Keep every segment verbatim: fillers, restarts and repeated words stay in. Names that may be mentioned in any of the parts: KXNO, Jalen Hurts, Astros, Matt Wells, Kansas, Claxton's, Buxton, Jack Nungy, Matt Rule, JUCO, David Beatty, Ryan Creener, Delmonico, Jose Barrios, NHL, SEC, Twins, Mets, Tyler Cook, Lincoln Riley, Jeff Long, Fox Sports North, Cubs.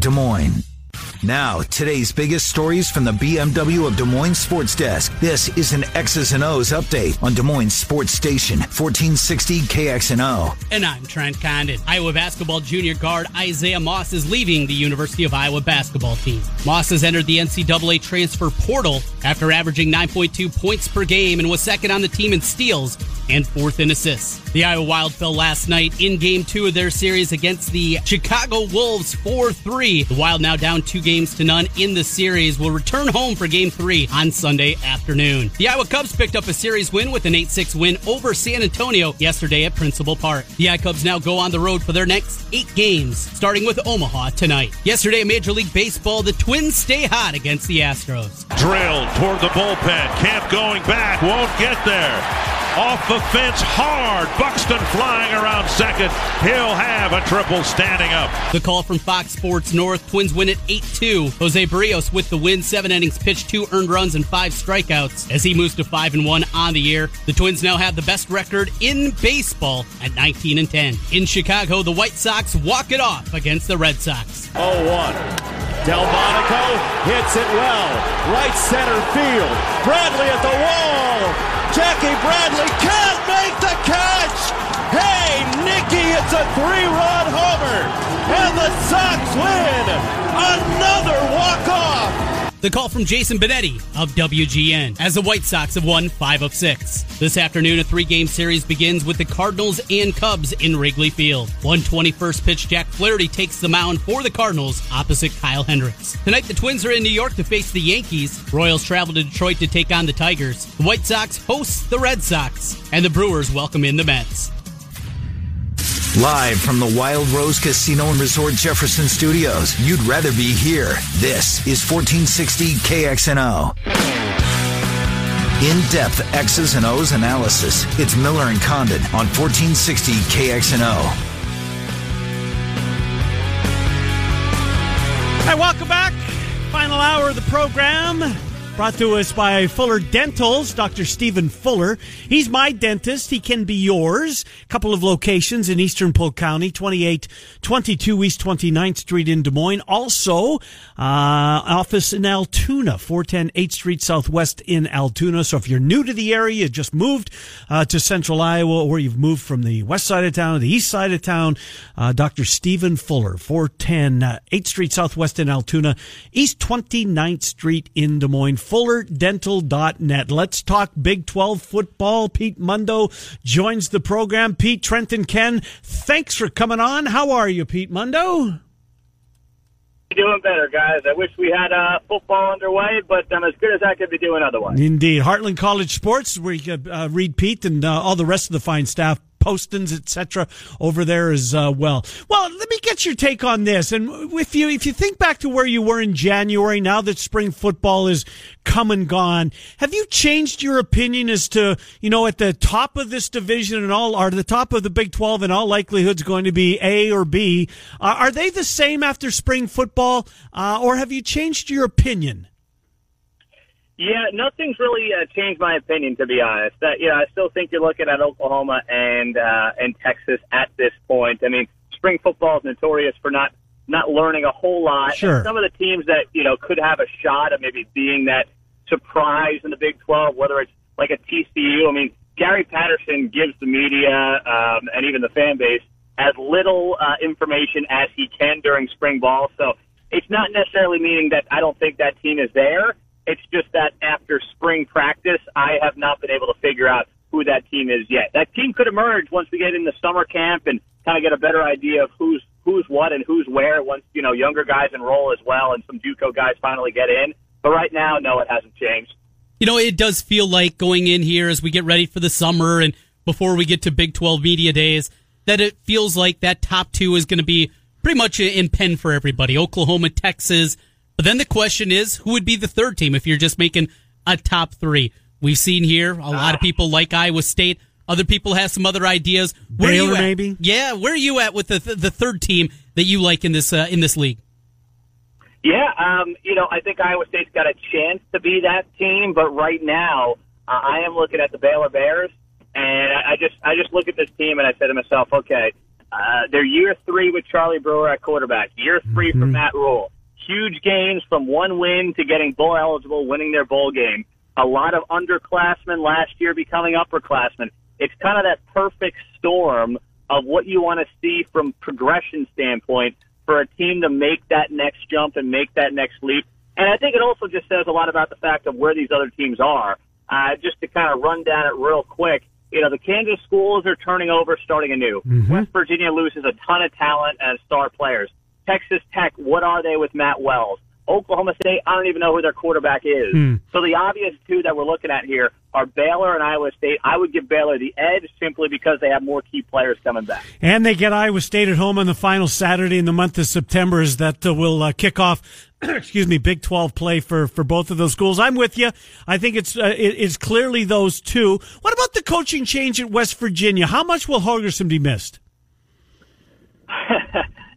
Des Moines. Now, today's biggest stories from the B M W of Des Moines Sports Desk. This is an X's and O's update on Des Moines Sports Station, fourteen sixty K X N O. And I'm Trent Condon. Iowa basketball junior guard Isaiah Moss is leaving the University of Iowa basketball team. Moss has entered the N C double A transfer portal after averaging nine point two points per game and was second on the team in steals and fourth in assists. The Iowa Wild fell last night in game two of their series against the Chicago Wolves four three. The Wild, now down two games to none in the series, will return home for game three on Sunday afternoon. The Iowa Cubs picked up a series win with an eight six win over San Antonio yesterday at Principal Park. The I Cubs now go on the road for their next eight games, starting with Omaha tonight. Yesterday in Major League Baseball, the Twins stay hot against the Astros. Drilled toward the bullpen. Camp going back. Won't get there. Off the fence hard. Buxton flying around second. He'll have a triple standing up. The call from Fox Sports North. Twins win at eight two. Jose Barrios with the win. Seven innings pitched, two earned runs, and five strikeouts as he moves to five and one on the year. The Twins now have the best record in baseball at nineteen and ten. In Chicago, the White Sox walk it off against the Red Sox. oh one. Delmonico hits it well. Right center field. Bradley at the wall. Jackie Bradley can't make the catch. Hey, Nicky, it's a three-run homer. And the Sox win. Another walk-off. The call from Jason Benetti of W G N, as the White Sox have won five of six. This afternoon, a three-game series begins with the Cardinals and Cubs in Wrigley Field. one twenty-first pitch, Jack Flaherty takes the mound for the Cardinals opposite Kyle Hendricks. Tonight, the Twins are in New York to face the Yankees. Royals travel to Detroit to take on the Tigers. The White Sox host the Red Sox, and the Brewers welcome in the Mets. Live from the Wild Rose Casino and Resort Jefferson Studios, you'd rather be here. This is fourteen sixty K X N O. In-depth X's and O's analysis. It's Miller and Condon on fourteen sixty K X N O. Hi, welcome back. Final hour of the program. Brought to us by Fuller Dentals, Doctor Stephen Fuller. He's my dentist. He can be yours. A couple of locations in eastern Polk County, twenty-eight twenty-two East twenty-ninth Street in Des Moines. Also, uh, office in Altoona, four ten eighth Street Southwest in Altoona. So if you're new to the area, you just moved uh, to central Iowa, or you've moved from the west side of town to the east side of town, uh, Doctor Stephen Fuller, four ten uh, eighth Street Southwest in Altoona, East twenty-ninth Street in Des Moines. fuller dental dot net. Let's talk Big twelve football. Pete Mundo joins the program. Pete, Trent, and Ken, thanks for coming on. How are you, Pete Mundo? Doing better, guys. I wish we had uh, football underway, but I'm as good as I could be doing otherwise. Indeed. Heartland College Sports, where you can uh, read Pete and uh, all the rest of the fine staff, postings, et cetera, over there as uh, well. Well, let me get your take on this. And if you if you think back to where you were in January, now that spring football is come and gone, have you changed your opinion as to, you know, at the top of this division and all, are the top of the Big twelve in all likelihood is going to be A or B? Uh, are they the same after spring football, uh, or have you changed your opinion? Yeah, nothing's really uh, changed my opinion, to be honest. Uh, yeah, I still think you're looking at Oklahoma and uh, and Texas at this point. I mean, spring football is notorious for not, not learning a whole lot. Sure. And some of the teams that, you know, could have a shot at maybe being that surprise in the Big twelve, whether it's like a T C U. I mean, Gary Patterson gives the media um, and even the fan base as little uh, information as he can during spring ball. So it's not necessarily meaning that I don't think that team is there. It's just that after spring practice, I have not been able to figure out who that team is yet. That team could emerge once we get into summer camp and kind of get a better idea of who's who's what and who's where once, you know, younger guys enroll as well and some JUCO guys finally get in. But right now, no, it hasn't changed. You know, it does feel like going in here as we get ready for the summer and before we get to Big twelve media days, that it feels like that top two is going to be pretty much in pen for everybody. Oklahoma, Texas. But then the question is, who would be the third team if you're just making a top three? We've seen here a lot of people like Iowa State. Other people have some other ideas. Where Baylor, maybe? Yeah, where are you at with the th- the third team that you like in this uh, in this league? Yeah, um, you know, I think Iowa State's got a chance to be that team, but right now uh, I am looking at the Baylor Bears, and I, I just I just look at this team and I say to myself, okay, uh, they're year three with Charlie Brewer at quarterback, year three mm-hmm. from Matt Rule. Huge gains from one win to getting bowl eligible, winning their bowl game. A lot of underclassmen last year becoming upperclassmen. It's kind of that perfect storm of what you want to see from progression standpoint for a team to make that next jump and make that next leap. And I think it also just says a lot about the fact of where these other teams are. Uh, just to kind of run down it real quick, you know, the Kansas schools are turning over, starting anew. Mm-hmm. West Virginia loses a ton of talent and star players. Texas Tech, what are they with Matt Wells? Oklahoma State, I don't even know who their quarterback is. Hmm. So the obvious two that we're looking at here are Baylor and Iowa State. I would give Baylor the edge simply because they have more key players coming back. And they get Iowa State at home on the final Saturday in the month of September as that uh, will uh, kick off, excuse me, Big twelve play for, for both of those schools. I'm with you. I think it's, uh, it, it's clearly those two. What about the coaching change at West Virginia? How much will Holgorsen be missed?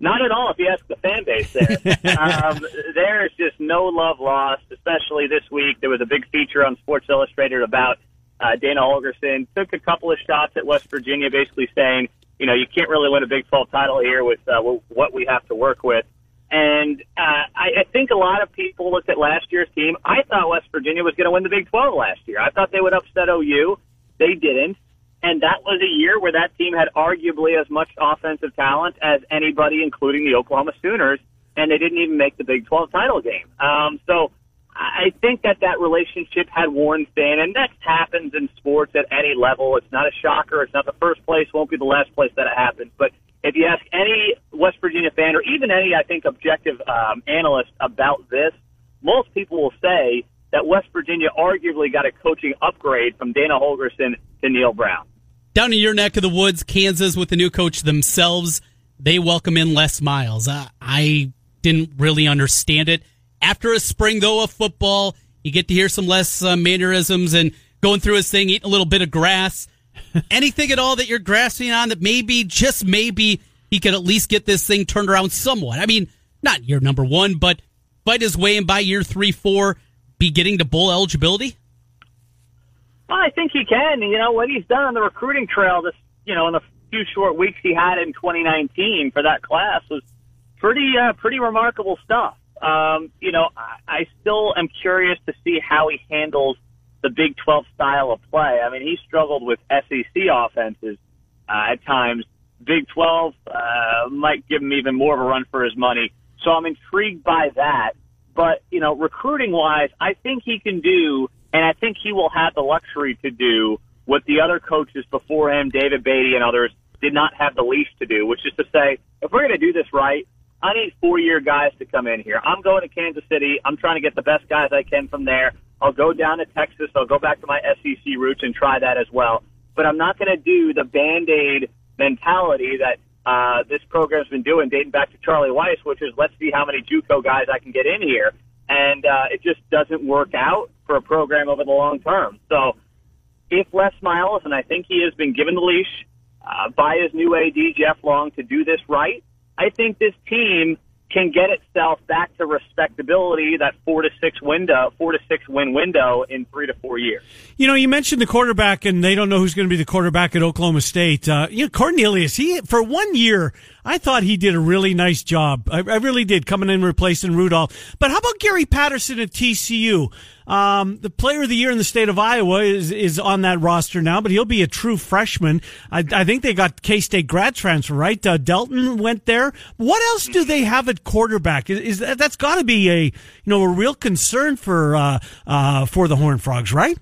Not at all, if you ask the fan base there. um, there is just no love lost, especially this week. There was a big feature on Sports Illustrated about uh, Dana Holgorsen. Took a couple of shots at West Virginia, basically saying, you know, you can't really win a Big twelve title here with uh, what we have to work with. And uh, I, I think a lot of people looked at last year's team. I thought West Virginia was going to win the Big twelve last year. I thought they would upset O U. They didn't. And that was a year where that team had arguably as much offensive talent as anybody, including the Oklahoma Sooners, and they didn't even make the Big twelve title game. Um, so I think that that relationship had worn thin, and that happens in sports at any level. It's not a shocker. It's not the first place. Won't be the last place that it happens. But if you ask any West Virginia fan or even any, I think, objective um, analyst about this, most people will say that West Virginia arguably got a coaching upgrade from Dana Holgorsen to Neil Brown. Down in your neck of the woods, Kansas, with the new coach themselves, they welcome in Les Miles. Uh, I didn't really understand it. After a spring, though, of football, you get to hear some Les uh, mannerisms and going through his thing, eating a little bit of grass. Anything at all that you're grasping on that maybe, just maybe, he could at least get this thing turned around somewhat? I mean, not year number one, but fight his way and by year three, four, be getting to bowl eligibility? Well, I think he can. You know, what he's done on the recruiting trail this, you know, in the few short weeks he had in twenty nineteen for that class was pretty, uh, pretty remarkable stuff. Um, you know, I, I still am curious to see how he handles the Big twelve style of play. I mean, he struggled with S E C offenses uh, at times. Big twelve uh, might give him even more of a run for his money. So I'm intrigued by that. But, you know, recruiting-wise, I think he can do. And I think he will have the luxury to do what the other coaches before him, David Beatty and others, did not have the leash to do, which is to say, if we're going to do this right, I need four-year guys to come in here. I'm going to Kansas City. I'm trying to get the best guys I can from there. I'll go down to Texas. I'll go back to my S E C roots and try that as well. But I'm not going to do the Band-Aid mentality that uh, this program's been doing dating back to Charlie Weiss, which is let's see how many JUCO guys I can get in here. And uh, it just doesn't work out for a program over the long term. So if Les Miles, and I think he has been given the leash uh, by his new A D, Jeff Long, to do this right, I think this team can get itself back to respectability, that four to six window, four to six win window in three to four years. You know, you mentioned the quarterback, and they don't know who's going to be the quarterback at Oklahoma State. Uh, you know, Cornelius, he, for one year, I thought he did a really nice job. I, I really did, coming in and replacing Rudolph. But how about Gary Patterson at T C U? Um, the player of the year in the state of Iowa is, is on that roster now, but he'll be a true freshman. I, I think they got K-State grad transfer, right? Uh, Delton went there. What else do they have at quarterback? Is, is that, that's got to be a, you know, a real concern for, uh, uh, for the Horned Frogs, right?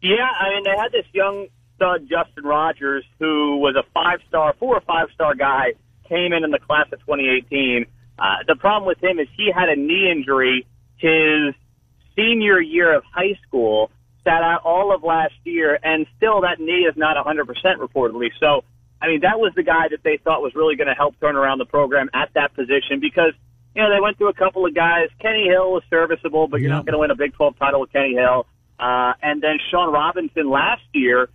Yeah, I mean, they had this young stud, Justin Rogers, who was a five-star, four or five-star guy, came in in the class of twenty eighteen. Uh, the problem with him is he had a knee injury his senior year of high school, sat out all of last year, and still that knee is not one hundred percent reportedly. So I mean, that was the guy that they thought was really going to help turn around the program at that position because, you know, they went through a couple of guys. Kenny Hill was serviceable, but you're yeah. not going to win a Big twelve title with Kenny Hill. Uh, and then Sean Robinson last year,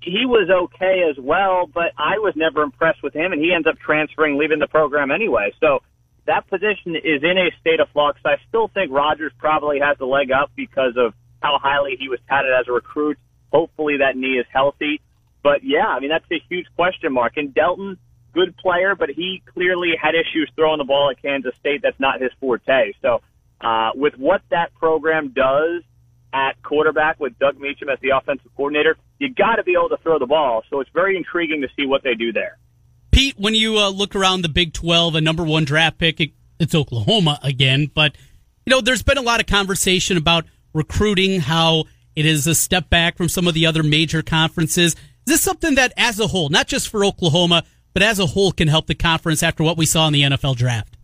he was okay as well, but I was never impressed with him, and he ends up transferring, leaving the program anyway. So that position is in a state of flux. I still think Rogers probably has the leg up because of how highly he was touted as a recruit. Hopefully that knee is healthy. But, yeah, I mean, that's a huge question mark. And Delton, good player, but he clearly had issues throwing the ball at Kansas State. That's not his forte. So uh, with what that program does at quarterback with Doug Meacham as the offensive coordinator, you got to be able to throw the ball. So it's very intriguing to see what they do there. Pete, when you uh, look around the Big twelve, a number one draft pick, it, it's Oklahoma again. But, you know, there's been a lot of conversation about recruiting, how it is a step back from some of the other major conferences. Is this something that as a whole, not just for Oklahoma, but as a whole can help the conference after what we saw in the N F L draft?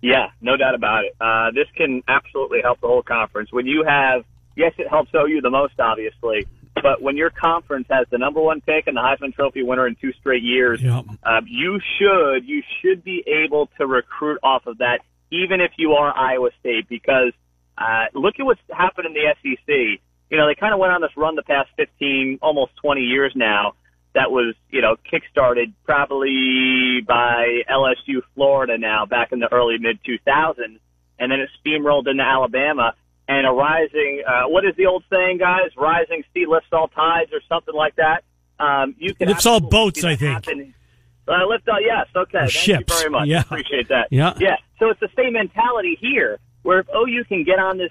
Yeah, no doubt about it. Uh, this can absolutely help the whole conference. When you have, yes, it helps O U the most, obviously, but when your conference has the number one pick and the Heisman Trophy winner in two straight years, yep. uh, you should you should be able to recruit off of that, even if you are Iowa State, because uh, look at what's happened in the S E C. You know, they kind of went on this run the past fifteen, almost twenty years now. That was, you know, kickstarted probably by L S U Florida now back in the early mid two thousands, and then it steamrolled into Alabama. And a rising, uh, what is the old saying, guys? Rising sea lifts all tides or something like that. Um, you can lifts all boats, I think. Uh, lift all, yes, okay. Thank ships. you very much. Yeah. Appreciate that. Yeah. yeah. So it's the same mentality here, where if O U can get on this,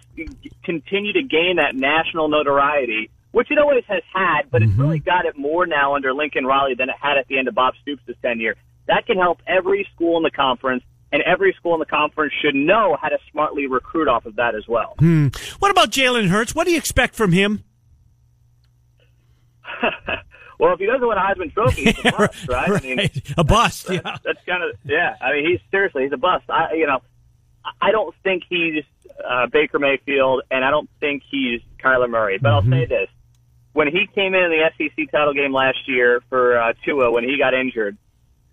continue to gain that national notoriety, which it always has had, but it's really got it more now under Lincoln Riley than it had at the end of Bob Stoops' tenure. That can help every school in the conference, and every school in the conference should know how to smartly recruit off of that as well. Hmm. What about Jalen Hurts? What do you expect from him? Well, if he doesn't win a Heisman Trophy, he's a bust, right? right. I mean, a bust, that's, yeah. That's, that's kind of, yeah. I mean, he's seriously, he's a bust. I, you know, I don't think he's uh, Baker Mayfield, and I don't think he's Kyler Murray, but mm-hmm. I'll say this. When he came in in the S E C title game last year for uh, Tua when he got injured,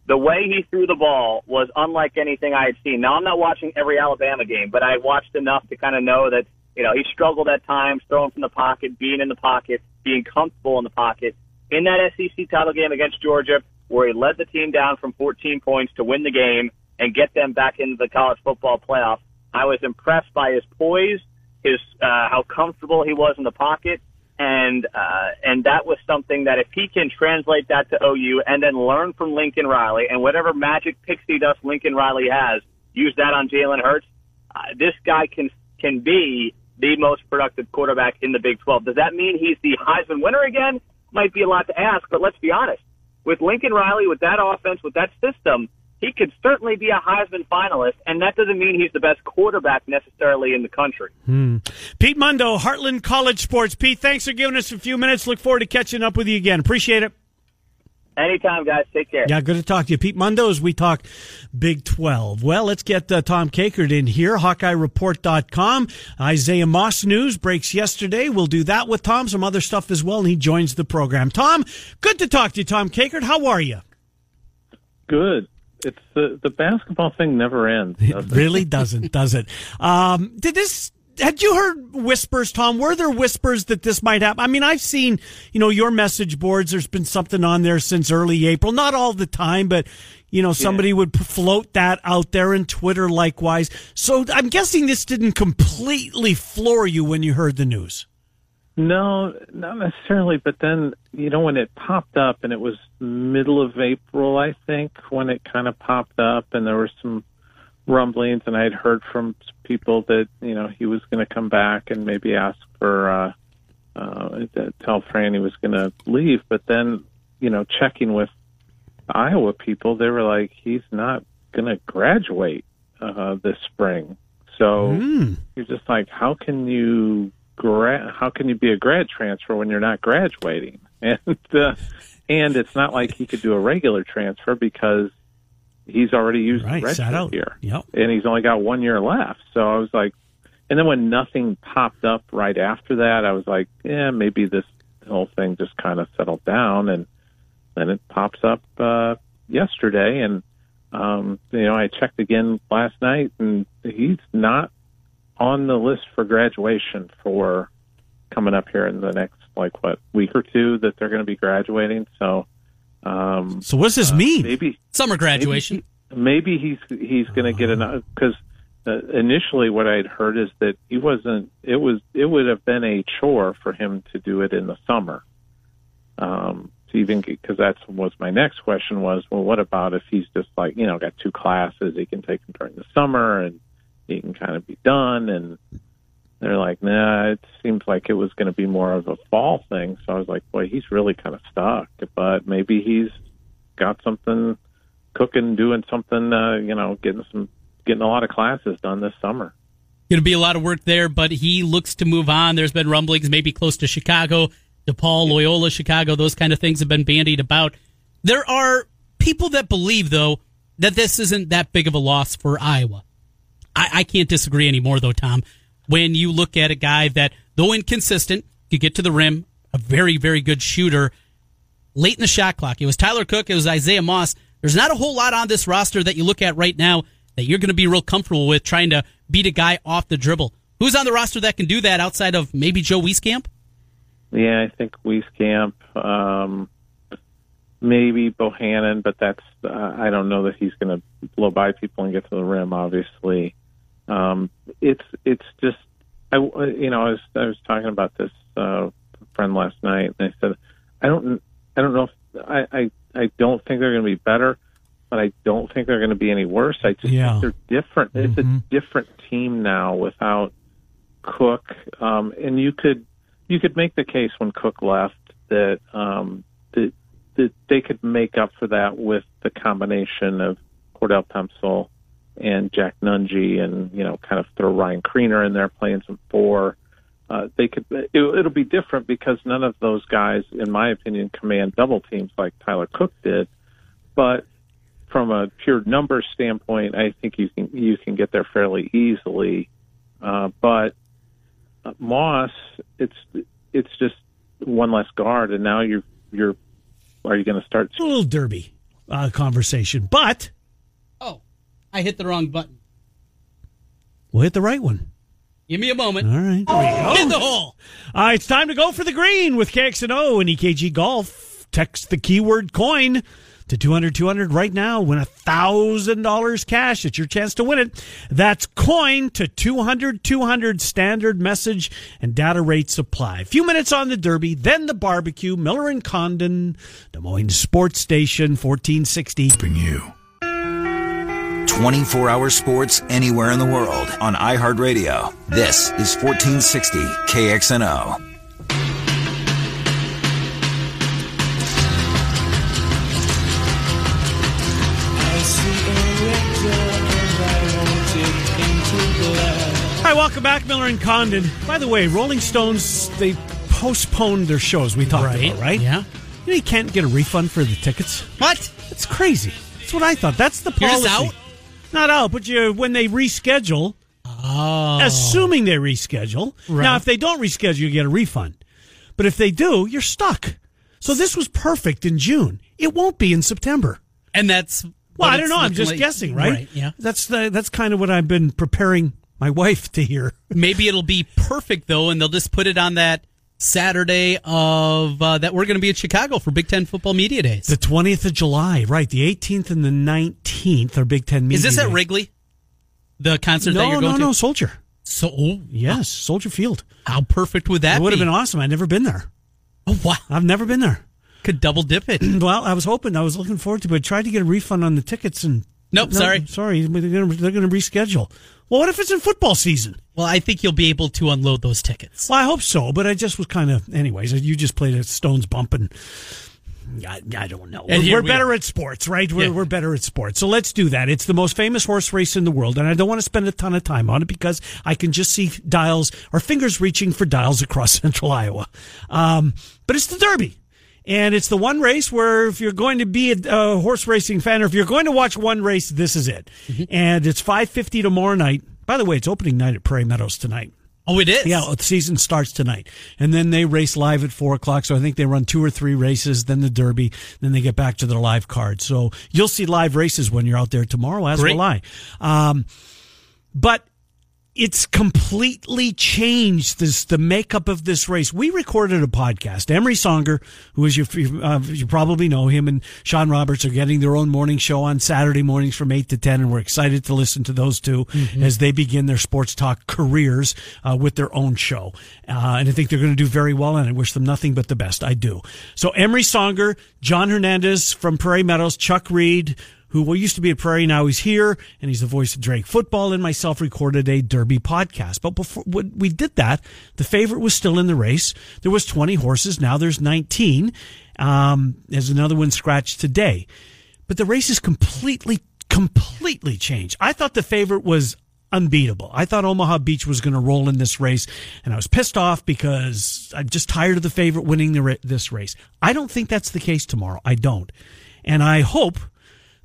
the way he threw the ball was unlike anything I had seen. Now, I'm not watching every Alabama game, but I watched enough to kind of know that, you know, he struggled at times throwing from the pocket, being in the pocket, being comfortable in the pocket. In that S E C title game against Georgia, where he led the team down from fourteen points to win the game and get them back into the college football playoff, I was impressed by his poise, his uh, how comfortable he was in the pocket. And uh, and that was something that if he can translate that to O U and then learn from Lincoln Riley and whatever magic pixie dust Lincoln Riley has, use that on Jalen Hurts, uh, this guy can can be the most productive quarterback in the Big twelve. Does that mean he's the Heisman winner again? Might be a lot to ask, but let's be honest. With Lincoln Riley, with that offense, with that system, he could certainly be a Heisman finalist, and that doesn't mean he's the best quarterback necessarily in the country. Hmm. Pete Mundo, Heartland College Sports. Pete, thanks for giving us a few minutes. Look forward to catching up with you again. Appreciate it. Anytime, guys. Take care. Yeah, good to talk to you. Pete Mundo, as we talk Big twelve. Well, let's get uh, Tom Cakert in here, Hawkeye Report dot com. Isaiah Moss news breaks yesterday. We'll do that with Tom, some other stuff as well, and he joins the program. Tom, good to talk to you, Tom Cakert. How are you? Good. It's the, the basketball thing never ends. Does it, it really doesn't, does it? Um, did this, had you heard whispers, Tom? Were there whispers that this might happen? I mean, I've seen, you know, your message boards. There's been something on there since early April. Not all the time, but, you know, somebody yeah. would float that out there, and Twitter likewise. So I'm guessing this didn't completely floor you when you heard the news. No, not necessarily. But then, you know, when it popped up, and it was middle of April, I think, when it kind of popped up, and there were some rumblings, and I had heard from people that, you know, he was going to come back and maybe ask for, uh, uh, tell Fran he was going to leave. But then, you know, checking with Iowa people, they were like, he's not going to graduate uh, this spring. So mm. you're just like, how can you... how can you be a grad transfer when you're not graduating? And uh, and it's not like he could do a regular transfer because he's already used right, the redshirt year. Yep. And he's only got one year left. So I was like, and then when nothing popped up right after that, I was like, yeah, maybe this whole thing just kind of settled down. And and it pops up uh, yesterday. And, um, you know, I checked again last night, and he's not on the list for graduation for coming up here in the next, like, what, week or two that they're going to be graduating. So um, so what does this uh, mean? Maybe summer graduation. Maybe, maybe he's he's going to get another, because uh, initially what I'd heard is that he wasn't, it was, it would have been a chore for him to do it in the summer. Um, to even, because that was my next question was, well, what about if he's just like, you know, got two classes, he can take them during the summer and he can kind of be done. And they're like, nah, it seems like it was going to be more of a fall thing. So I was like, boy, he's really kind of stuck, but maybe he's got something cooking, doing something, uh, you know, getting some, getting a lot of classes done this summer. Going to be a lot of work there, but he looks to move on. There's been rumblings, maybe close to Chicago, DePaul, Loyola, Chicago, those kind of things have been bandied about. There are people that believe, though, that this isn't that big of a loss for Iowa. I, I can't disagree anymore, though, Tom. When you look at a guy that, though inconsistent, could get to the rim, a very, very good shooter, late in the shot clock. It was Tyler Cook. It was Isaiah Moss. There's not a whole lot on this roster that you look at right now that you're going to be real comfortable with trying to beat a guy off the dribble. Who's on the roster that can do that outside of maybe Joe Wieskamp? Yeah, I think Wieskamp, um, maybe Bohannon, but that's uh, I don't know that he's going to blow by people and get to the rim, obviously. Um, it's it's just, I, you know, I was I was talking about this uh, friend last night, and I said, I don't I don't know if, I, I I don't think they're going to be better, but I don't think they're going to be any worse. I just yeah. think they're different. Mm-hmm. It's a different team now without Cook, um, and you could you could make the case when Cook left that um, that, that they could make up for that with the combination of Cordell Pemsel and Jack Nungy, and, you know, kind of throw Ryan Creener in there playing some four. Uh, they could. It, it'll be different because none of those guys, in my opinion, command double teams like Tyler Cook did. But from a pure numbers standpoint, I think you can you can get there fairly easily. Uh, but Moss, it's it's just one less guard, and now you're you're are you going to start a little derby uh, conversation, but. I hit the wrong button. We'll hit the right one. Give me a moment. All right. There we go. In the hole. Uh, it's time to go for the green with K X N O and E K G Golf. Text the keyword coin to two hundred two hundred right now. Win one thousand dollars cash. It's your chance to win it. That's coin to two hundred two hundred. Standard message and data rates apply. A few minutes on the Derby, then the barbecue. Miller and Condon, Des Moines Sports Station, fourteen sixty. Bring you. twenty-four hour sports anywhere in the world on iHeartRadio. This is fourteen sixty K X N O. Hi, welcome back, Miller and Condon. By the way, Rolling Stones, they postponed their shows we talked right. about, right? Yeah. You know you can't get a refund for the tickets? What? That's crazy. That's what I thought. That's the policy. Yours out? Not out, but you when they reschedule, oh. assuming they reschedule. Right. Now, if they don't reschedule, you get a refund. But if they do, you're stuck. So this was perfect in June. It won't be in September. And that's... Well, I don't know. I'm just like, guessing, right? Right, yeah. That's, the, that's kind of what I've been preparing my wife to hear. Maybe it'll be perfect, though, and they'll just put it on that Saturday of uh, that we're going to be in Chicago for Big Ten Football Media Days. The twentieth of July, right. The eighteenth and the nineteenth are Big Ten Media Days. Is this at Wrigley? The concert no, that you're going no, to? No, no, Soldier. So, oh, yes, wow. Soldier Field. How perfect would that be? It would be? have been awesome. I've never been there. Oh, wow. I've never been there. Could double dip it. Well, I was hoping. I was looking forward to it. But I tried to get a refund on the tickets. and Nope, no, sorry. Sorry. They're going to reschedule. Well, what if it's in football season? Well, I think you'll be able to unload those tickets. Well, I hope so, but I just was kind of... Anyways, you just played a Stones bump, and I, I don't know. And we're we're we better are. at sports, right? We're, yeah. we're better at sports. So let's do that. It's the most famous horse race in the world, and I don't want to spend a ton of time on it because I can just see dials, or fingers reaching for dials across central Iowa. Um, but it's the Derby. And it's the one race where if you're going to be a uh, horse racing fan or if you're going to watch one race, this is it. Mm-hmm. And it's five fifty tomorrow night. By the way, it's opening night at Prairie Meadows tonight. Oh, it is? Yeah, the season starts tonight. And then they race live at four o'clock, so I think they run two or three races, then the Derby, then they get back to their live card. So you'll see live races when you're out there tomorrow, as Great. will I. Um, but it's completely changed this, the makeup of this race. We recorded a podcast. Emery Songer, who is, you, uh, you probably know, him and Sean Roberts are getting their own morning show on Saturday mornings from eight to ten, and we're excited to listen to those two mm-hmm. as they begin their sports talk careers uh, with their own show. Uh, and I think they're going to do very well, and I wish them nothing but the best. I do. So Emery Songer, John Hernandez from Prairie Meadows, Chuck Reed, who used to be at Prairie, now he's here, and he's the voice of Drake football, and myself recorded a Derby podcast. But before we did that, the favorite was still in the race. There was twenty horses. Now there's nineteen. Um, there's another one scratched today. But the race is completely, completely changed. I thought the favorite was unbeatable. I thought Omaha Beach was going to roll in this race, and I was pissed off because I'm just tired of the favorite winning the, this race. I don't think that's the case tomorrow. I don't. And I hope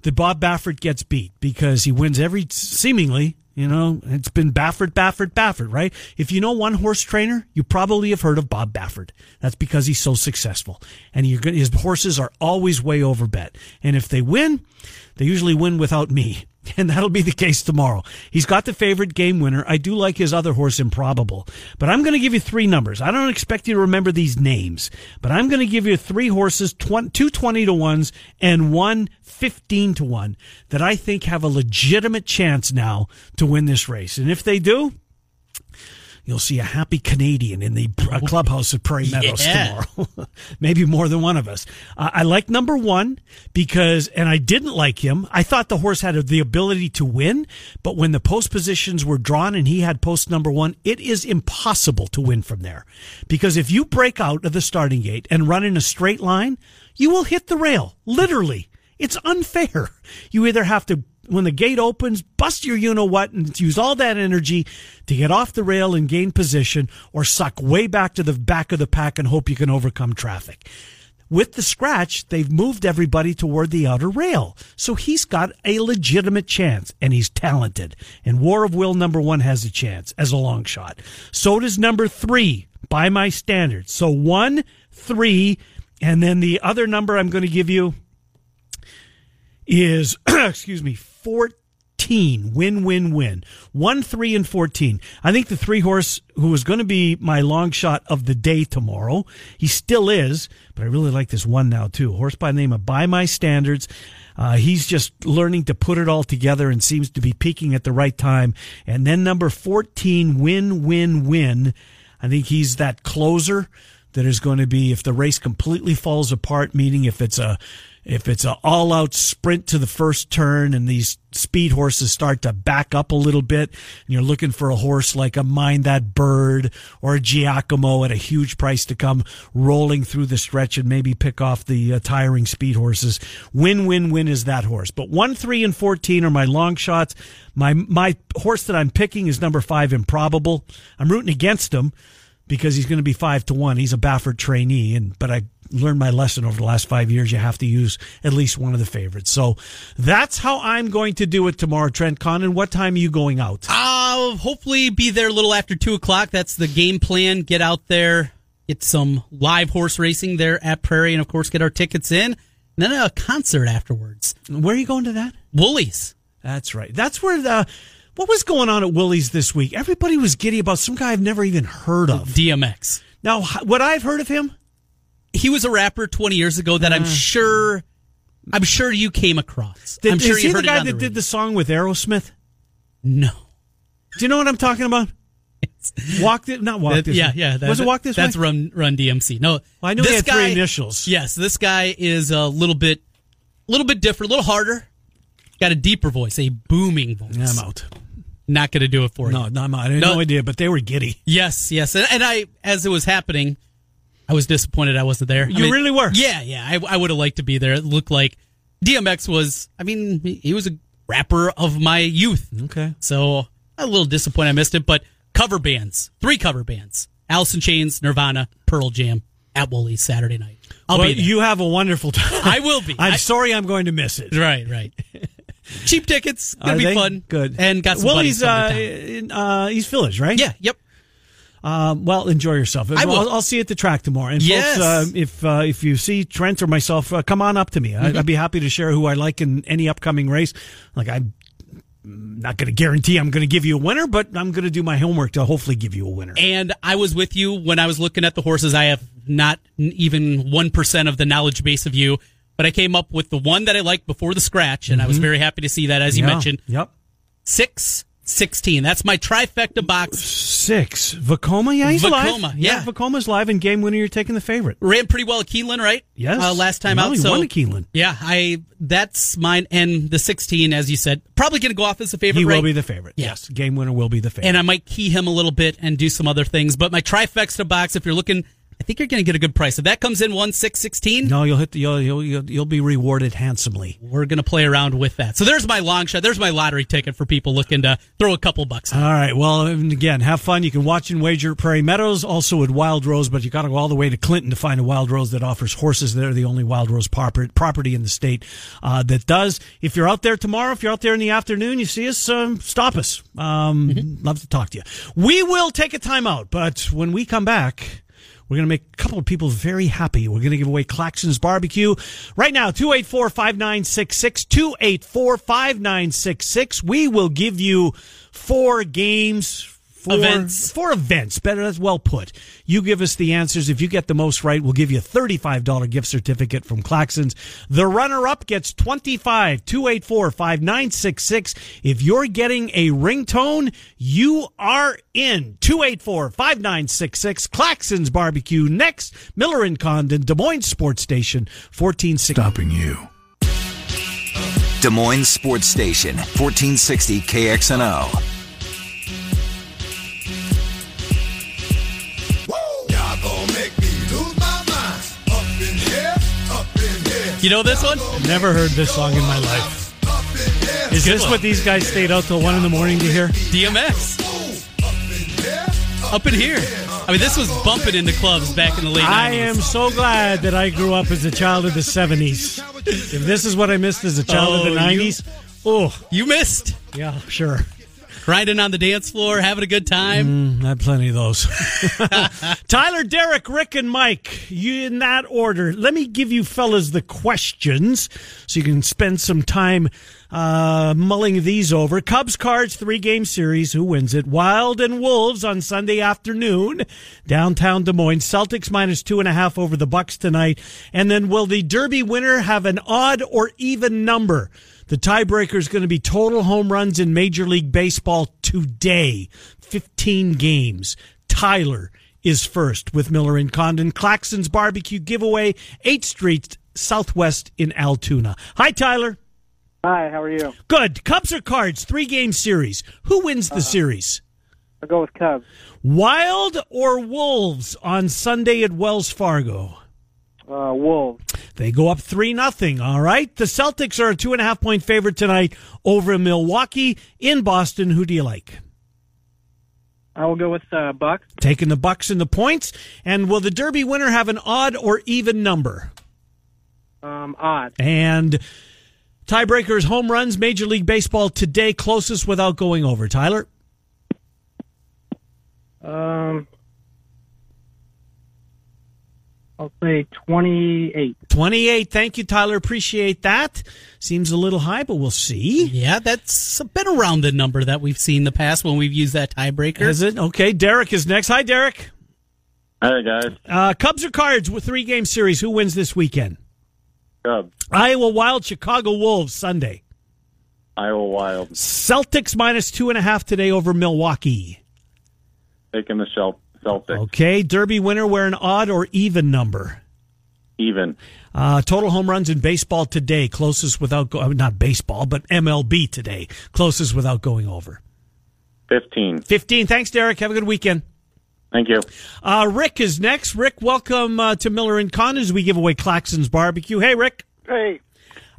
that Bob Baffert gets beat, because he wins every, seemingly, you know, it's been Baffert, Baffert, Baffert, right? If you know one horse trainer, you probably have heard of Bob Baffert. That's because he's so successful. And you're gonna, his horses are always way over bet. And if they win, they usually win without me. And that'll be the case tomorrow. He's got the favorite, Game Winner. I do like his other horse, Improbable. But I'm going to give you three numbers. I don't expect you to remember these names. But I'm going to give you three horses, tw- two twenty to ones and one fifteen to one that I think have a legitimate chance now to win this race. And if they do, you'll see a happy Canadian in the uh, clubhouse at Prairie Meadows yeah. tomorrow. Maybe more than one of us. Uh, I like number one because, and I didn't like him. I thought the horse had the ability to win, but when the post positions were drawn and he had post number one, it is impossible to win from there. Because if you break out of the starting gate and run in a straight line, you will hit the rail. Literally. It's unfair. You either have to, when the gate opens, bust your you-know-what and use all that energy to get off the rail and gain position, or suck way back to the back of the pack and hope you can overcome traffic. With the scratch, they've moved everybody toward the outer rail. So he's got a legitimate chance, and he's talented. And War of Will, number one, has a chance as a long shot. So does number three, by my standards. So one, three, and then the other number I'm going to give you is, excuse me, fourteen. Win, win, win. One, three, and fourteen. I think the three horse who is going to be my long shot of the day tomorrow, he still is, but I really like this one now too. Horse by the name of By My Standards. Uh, he's just learning to put it all together and seems to be peaking at the right time. And then number fourteen, Win, Win, Win. I think he's that closer that is going to be, if the race completely falls apart, meaning if it's a, if it's an all-out sprint to the first turn and these speed horses start to back up a little bit, and you're looking for a horse like a Mind That Bird or a Giacomo at a huge price to come rolling through the stretch and maybe pick off the uh, tiring speed horses. Win, Win, Win is that horse. But one, three, and fourteen are my long shots. My, my horse that I'm picking is number five, Improbable. I'm rooting against him, because he's going to be five to one. He's a Baffert trainee, and but I learned my lesson over the last five years. You have to use at least one of the favorites. So that's how I'm going to do it tomorrow, Trent Condon. What time are you going out? I'll hopefully be there a little after two o'clock. That's the game plan. Get out there, get some live horse racing there at Prairie, and of course get our tickets in. And then a concert afterwards. Where are you going to that? Woolies. That's right. That's where the. What was going on at Willie's this week? Everybody was giddy about some guy I've never even heard of. D M X. Now, what I've heard of him? He was a rapper twenty years ago that uh, I'm sure I'm sure you came across. Did, I'm sure is you he heard the guy that the did the song with Aerosmith? No. Do you know what I'm talking about? Walk This... Not Walk that, This yeah, Way. Yeah, yeah. Was it Walk This that's Way? That's Run, Run D M C. No, well, I know he had guy, three initials. Yes, this guy is a little bit, little bit different, a little harder. Got a deeper voice, a booming voice. Yeah, I'm out. Not going to do it for no, you. No, no, I had no. no idea, but they were giddy. Yes, yes. And, and I, as it was happening, I was disappointed I wasn't there. You I mean, really were? Yeah, yeah. I, I would have liked to be there. It looked like D M X was, I mean, he was a rapper of my youth. Okay. So a little disappointed I missed it, but cover bands, three cover bands, Alice in Chains, Nirvana, Pearl Jam, at Woolies Saturday night. I'll well, be there. You have a wonderful time. I will be. I'm I, sorry I'm going to miss it. Right, right. Cheap tickets. It'll be they? fun. Good. And got some Willie's, buddies. Well, uh, he's uh, East Village, right? Yeah. Yep. Um, well, enjoy yourself. I will. I'll, I'll see you at the track tomorrow. And yes. Folks, uh, if, uh, if you see Trent or myself, uh, come on up to me. I, mm-hmm. I'd be happy to share who I like in any upcoming race. Like, I'm not going to guarantee I'm going to give you a winner, but I'm going to do my homework to hopefully give you a winner. And I was with you when I was looking at the horses. I have not even one percent of the knowledge base of you, but I came up with the one that I liked before the scratch, and mm-hmm. I was very happy to see that, as yeah. you mentioned. Yep. Six. sixteen. That's my trifecta box. Six. Vacoma, yeah, he's Vacoma, live. Yeah. yeah, Vacoma's live in game winner. You're taking the favorite. Ran pretty well at Keeneland, right? Yes. Uh, last time no, out. So, won at Keeneland. Yeah, I. That's mine. And the sixteen, as you said, probably going to go off as the favorite. He right? will be the favorite. Yeah. Yes, game winner will be the favorite. And I might key him a little bit and do some other things. But my trifecta box, if you're looking, I think you're going to get a good price. If that comes in one six sixteen, no, you'll hit the you'll, you'll you'll you'll be rewarded handsomely. We're going to play around with that. So there's my long shot. There's my lottery ticket for people looking to throw a couple bucks in. All right. Well, and again, have fun. You can watch and wager at Prairie Meadows, also at Wild Rose, but you got to go all the way to Clinton to find a Wild Rose that offers horses. They're the only Wild Rose property in the state uh, that does. If you're out there tomorrow, if you're out there in the afternoon, you see us, um, stop us. Um, mm-hmm. Love to talk to you. We will take a timeout, but when we come back, we're going to make a couple of people very happy. We're going to give away Claxton's Barbecue. Right now, two eight four, five nine six six, two eight four, five nine six six. We will give you four games, four events. Four events. Better, that's well put. You give us the answers. If you get the most right, we'll give you a thirty-five dollars gift certificate from Claxton's. The runner-up gets twenty-five, two eight four, five nine six six. If you're getting a ringtone, you are in. two eight four, five nine six six, Claxton's Barbecue. Next, Miller and Condon, Des Moines Sports Station, fourteen sixty. Stopping you. Des Moines Sports Station, fourteen sixty K X N O. You know this one? Never heard this song in my life. Is this what these guys stayed out till one in the morning to hear? D M X. Up in here. I mean, this was bumping in the clubs back in the late nineties. I am so glad that I grew up as a child of the seventies. If this is what I missed as a child oh, of the nineties, you, oh. You missed. Yeah, sure. Grinding on the dance floor, having a good time. Mm, I had plenty of those. Tyler, Derek, Rick, and Mike, you in that order. Let me give you fellas the questions so you can spend some time uh, mulling these over. Cubs, Cards, three-game series. Who wins it? Wild and Wolves on Sunday afternoon. Downtown Des Moines. Celtics minus two and a half over the Bucks tonight. And then will the Derby winner have an odd or even number? The tiebreaker is going to be total home runs in Major League Baseball today. fifteen games. Tyler is first with Miller and Condon. Claxton's Barbecue giveaway, eighth Street Southwest in Altoona. Hi, Tyler. Hi, how are you? Good. Cubs or Cards, three-game series. Who wins the uh, series? I'll go with Cubs. Wild or Wolves on Sunday at Wells Fargo? Uh, Wolves. They go up three nothing, all right? The Celtics are a two and a half point favorite tonight over Milwaukee. In Boston, who do you like? I will go with uh, Bucks. Taking the Bucks and the points. And will the Derby winner have an odd or even number? Um, odd. And tiebreakers, home runs, Major League Baseball today, closest without going over. Tyler? Um... I'll say twenty-eight. twenty-eight. Thank you, Tyler. Appreciate that. Seems a little high, but we'll see. Yeah, that's been around the number that we've seen in the past when we've used that tiebreaker. Is it? Okay, Derek is next. Hi, Derek. Hi, guys. Uh, Cubs or Cards with three-game series. Who wins this weekend? Cubs. Iowa Wild, Chicago Wolves, Sunday. Iowa Wild. Celtics minus two and a half today over Milwaukee. Taking the shelf. Celtics. Okay, Derby winner, wear an odd or even number? Even. Uh, total home runs in baseball today, closest without go- not baseball, but M L B today, closest without going over. Fifteen. Fifteen. Thanks, Derek. Have a good weekend. Thank you. Uh, Rick is next. Rick, welcome uh, to Miller and Con as we give away Claxton's Barbecue. Hey, Rick. Hey.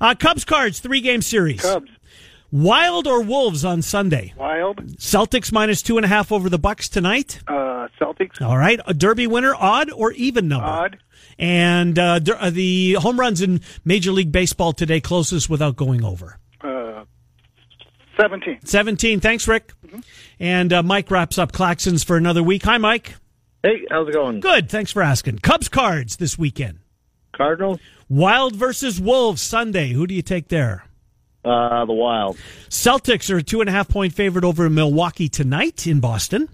Uh, Cubs, Cards, three-game series. Cubs. Wild or Wolves on Sunday? Wild. Celtics minus two and a half over the Bucks tonight? Uh, Celtics. All right. A Derby winner, odd or even number? Odd. And uh, the home runs in Major League Baseball today, closest without going over? Uh, seventeen. seventeen. Thanks, Rick. Mm-hmm. Mm-hmm. And uh, Mike wraps up Claxons for another week. Hi, Mike. Hey, how's it going? Good. Thanks for asking. Cubs cards this weekend. Cardinals. Wild versus Wolves Sunday. Who do you take there? Uh, the Wild. Celtics are a two and a half point favorite over Milwaukee tonight in Boston.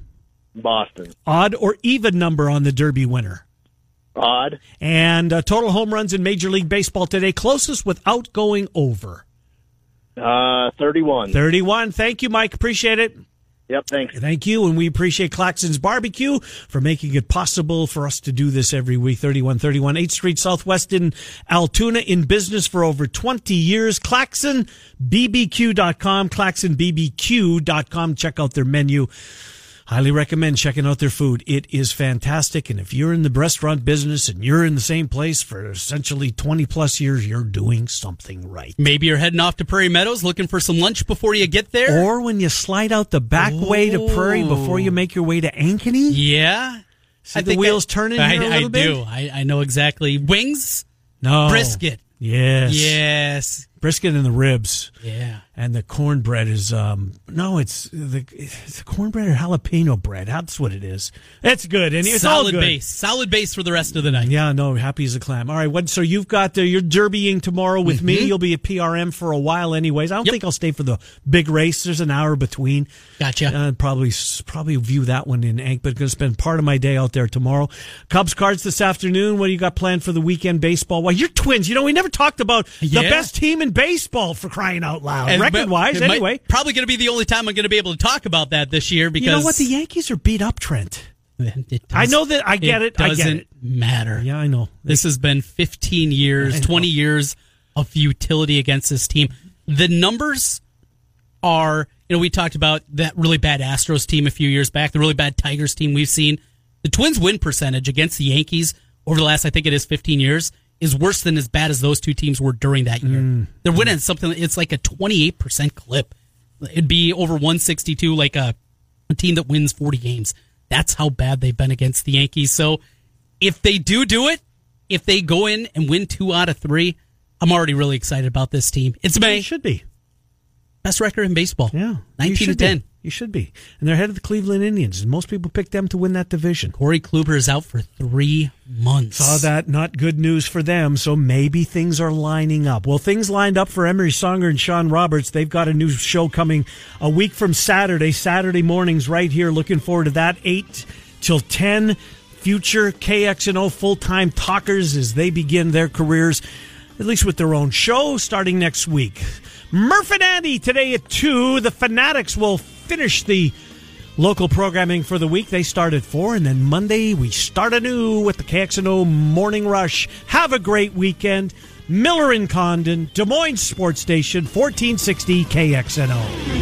Boston. Odd or even number on the Derby winner? Odd. And uh, total home runs in Major League Baseball today, closest without going over? Uh, thirty-one. thirty-one. Thank you, Mike. Appreciate it. Yep, thanks. Thank you, and we appreciate Claxton's Barbecue for making it possible for us to do this every week. thirty-one thirty-one eighth Street Southwest in Altoona, in business for over twenty years. Claxton B B Q dot com, Claxton B B Q dot com. Check out their menu. Highly recommend checking out their food. It is fantastic, and if you're in the restaurant business and you're in the same place for essentially twenty-plus years, you're doing something right. Maybe you're heading off to Prairie Meadows looking for some lunch before you get there. Or when you slide out the back oh. way to Prairie before you make your way to Ankeny. Yeah. See I the think wheels I, turning I, here a little I bit? I do. I, I know exactly. Wings? No. Brisket. Yes. Yes. Brisket and the ribs. Yeah. And the cornbread is, um, no, it's the it's the cornbread or jalapeno bread. That's what it is. It's good. And it's solid all good. base. Solid base for the rest of the night. Yeah, no, happy as a clam. All right, what, so you've got, uh, you're derbying tomorrow with mm-hmm. me. You'll be at P R M for a while anyways. I don't yep. think I'll stay for the big race. There's an hour between. Gotcha. Uh, probably probably view that one in Ankh, but going to spend part of my day out there tomorrow. Cubs cards this afternoon. What do you got planned for the weekend baseball? Well, you're Twins. You know, we never talked about yeah. the best team in baseball, for crying out loud, record-wise, anyway. Might, probably going to be the only time I'm going to be able to talk about that this year because... You know what? The Yankees are beat up, Trent. I know that. I get it. it. I get it. It doesn't matter. Yeah, I know. This has been fifteen years, twenty years of futility against this team. The numbers are... You know, we talked about that really bad Astros team a few years back, the really bad Tigers team we've seen. The Twins' win percentage against the Yankees over the last, I think it is, fifteen years... is worse than as bad as those two teams were during that year. Mm. They're winning something, it's like a twenty-eight percent clip. It'd be over one sixty-two, like a, a team that wins forty games. That's how bad they've been against the Yankees. So if they do do it, if they go in and win two out of three, I'm already really excited about this team. It's May. It should be. Best record in baseball. Yeah. nineteen to ten. Be. You should be. And they're head of the Cleveland Indians, and most people pick them to win that division. Corey Kluber is out for three months. Saw that. Not good news for them, so maybe things are lining up. Well, things lined up for Emery Songer and Sean Roberts. They've got a new show coming a week from Saturday, Saturday mornings right here. Looking forward to that, eight till ten. Future K X N O full-time talkers as they begin their careers, at least with their own show, starting next week. Murph and Andy today at two. The Fanatics will finish the local programming for the week. They start at four, and then Monday we start anew with the K X N O Morning Rush. Have a great weekend. Miller and Condon, Des Moines Sports Station, fourteen sixty K X N O.